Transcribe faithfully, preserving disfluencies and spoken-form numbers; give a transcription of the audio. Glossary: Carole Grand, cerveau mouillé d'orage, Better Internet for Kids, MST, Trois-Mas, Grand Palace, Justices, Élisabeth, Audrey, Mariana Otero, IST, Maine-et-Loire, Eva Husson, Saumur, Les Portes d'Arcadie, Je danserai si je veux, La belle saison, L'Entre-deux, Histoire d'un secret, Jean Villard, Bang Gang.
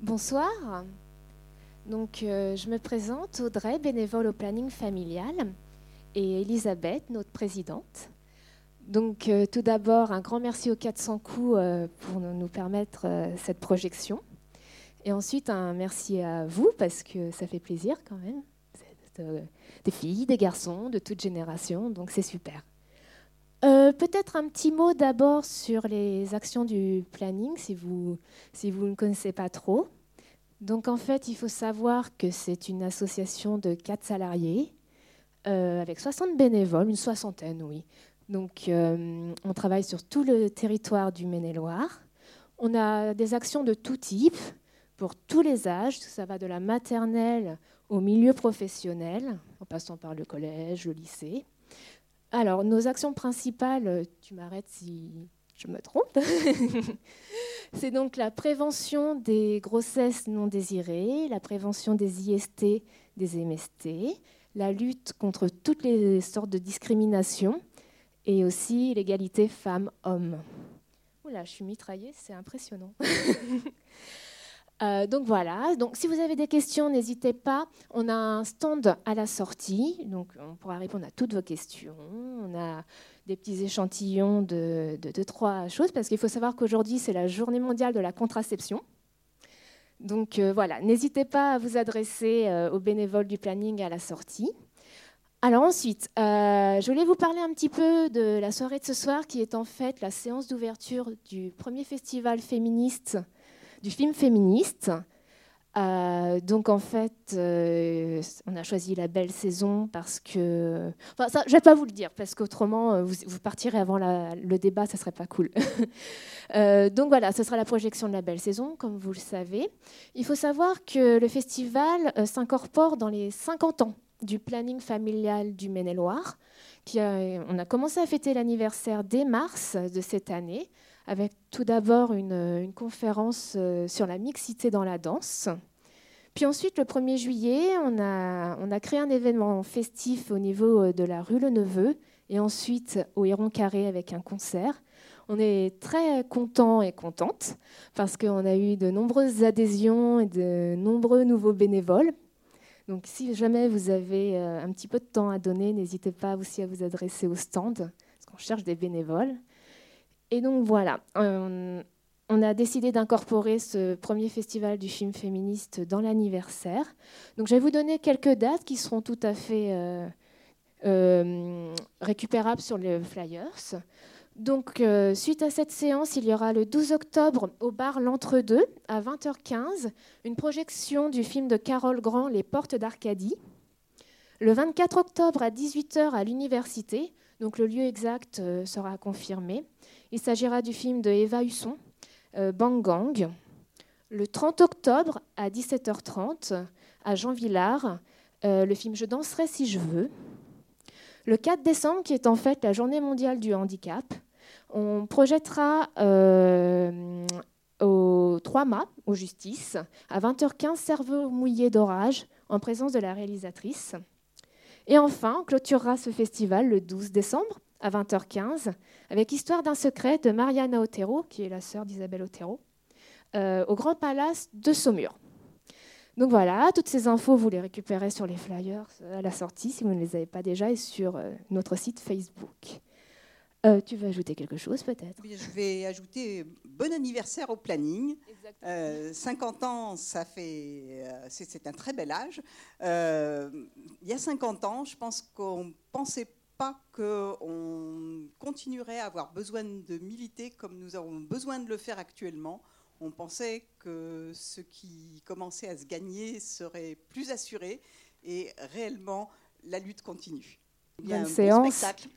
Bonsoir. Donc, euh, je me présente, Audrey, bénévole au planning familial, et Élisabeth, notre présidente. Donc, euh, tout d'abord, un grand merci aux quatre cents coups euh, pour nous permettre euh, cette projection. Et ensuite, un merci à vous, parce que ça fait plaisir quand même. C'est, euh, des filles, des garçons, de toute génération, donc c'est super. Euh, peut-être un petit mot d'abord sur les actions du planning, si vous, si vous ne connaissez pas trop. Donc en fait, il faut savoir que c'est une association de quatre salariés euh, avec soixante bénévoles, une soixantaine, oui. Donc euh, on travaille sur tout le territoire du Maine-et-Loire. On a des actions de tout type, pour tous les âges, ça va de la maternelle au milieu professionnel, en passant par le collège, le lycée. Alors, nos actions principales, tu m'arrêtes si je me trompe, c'est donc la prévention des grossesses non désirées, la prévention des I S T, des M S T, la lutte contre toutes les sortes de discriminations et aussi l'égalité femmes-hommes. Oula, je suis mitraillée, c'est impressionnant. Euh, donc voilà, donc, si vous avez des questions, n'hésitez pas. On a un stand à la sortie, donc on pourra répondre à toutes vos questions. On a des petits échantillons de, de, de trois choses, parce qu'il faut savoir qu'aujourd'hui, c'est la journée mondiale de la contraception. Donc euh, voilà, n'hésitez pas à vous adresser euh, aux bénévoles du planning à la sortie. Alors ensuite, euh, je voulais vous parler un petit peu de la soirée de ce soir, qui est en fait la séance d'ouverture du premier festival féministe du film féministe. Euh, donc, en fait, euh, on a choisi La Belle Saison parce que... Enfin, ça, je ne vais pas vous le dire, parce qu'autrement, vous, vous partirez avant la, le débat, ça ne serait pas cool. euh, donc, voilà, ce sera la projection de La Belle Saison, comme vous le savez. Il faut savoir que le festival euh, s'incorpore dans les cinquante ans du planning familial du Maine-et-Loire. Qui a, on a commencé à fêter l'anniversaire dès mars de cette année, avec tout d'abord une, une conférence sur la mixité dans la danse. Puis ensuite, le premier juillet, on a, on a créé un événement festif au niveau de la rue Le Neveu et ensuite au Héron Carré avec un concert. On est très contents et contentes parce qu'on a eu de nombreuses adhésions et de nombreux nouveaux bénévoles. Donc si jamais vous avez un petit peu de temps à donner, n'hésitez pas aussi à vous adresser au stand parce qu'on cherche des bénévoles. Et donc voilà, euh, on a décidé d'incorporer ce premier festival du film féministe dans l'anniversaire. Donc je vais vous donner quelques dates qui seront tout à fait euh, euh, récupérables sur les flyers. Donc euh, suite à cette séance, il y aura le douze octobre au bar L'Entre-deux à vingt heures quinze, une projection du film de Carole Grand, Les Portes d'Arcadie. Le vingt-quatre octobre à dix-huit heures à l'université, donc le lieu exact euh, sera confirmé. Il s'agira du film de Eva Husson, euh, Bang Gang. Le trente octobre à dix-sept heures trente à Jean Villard, euh, le film Je danserai si je veux. Le quatre décembre, qui est en fait la journée mondiale du handicap, on projettera euh, au Trois-Mas, aux Justices, à vingt heures quinze, Cerveau mouillé d'orage, en présence de la réalisatrice. Et enfin, on clôturera ce festival le douze décembre à vingt heures quinze avec Histoire d'un secret de Mariana Otero, qui est la sœur d'Isabelle Otero, euh, au Grand Palace de Saumur. Donc voilà, toutes ces infos, vous les récupérez sur les flyers à la sortie, si vous ne les avez pas déjà, et sur euh, notre site Facebook. Euh, tu veux ajouter quelque chose, peut-être ? Oui, je vais ajouter bon anniversaire au planning. Euh, cinquante ans, ça fait, euh, c'est, c'est un très bel âge. Euh, il y a cinquante ans, je pense qu'on ne pensait pas qu'on continuerait à avoir besoin de militer comme nous avons besoin de le faire actuellement. On pensait que ce qui commençait à se gagner serait plus assuré et réellement, la lutte continue. Il y a un bon spectacle.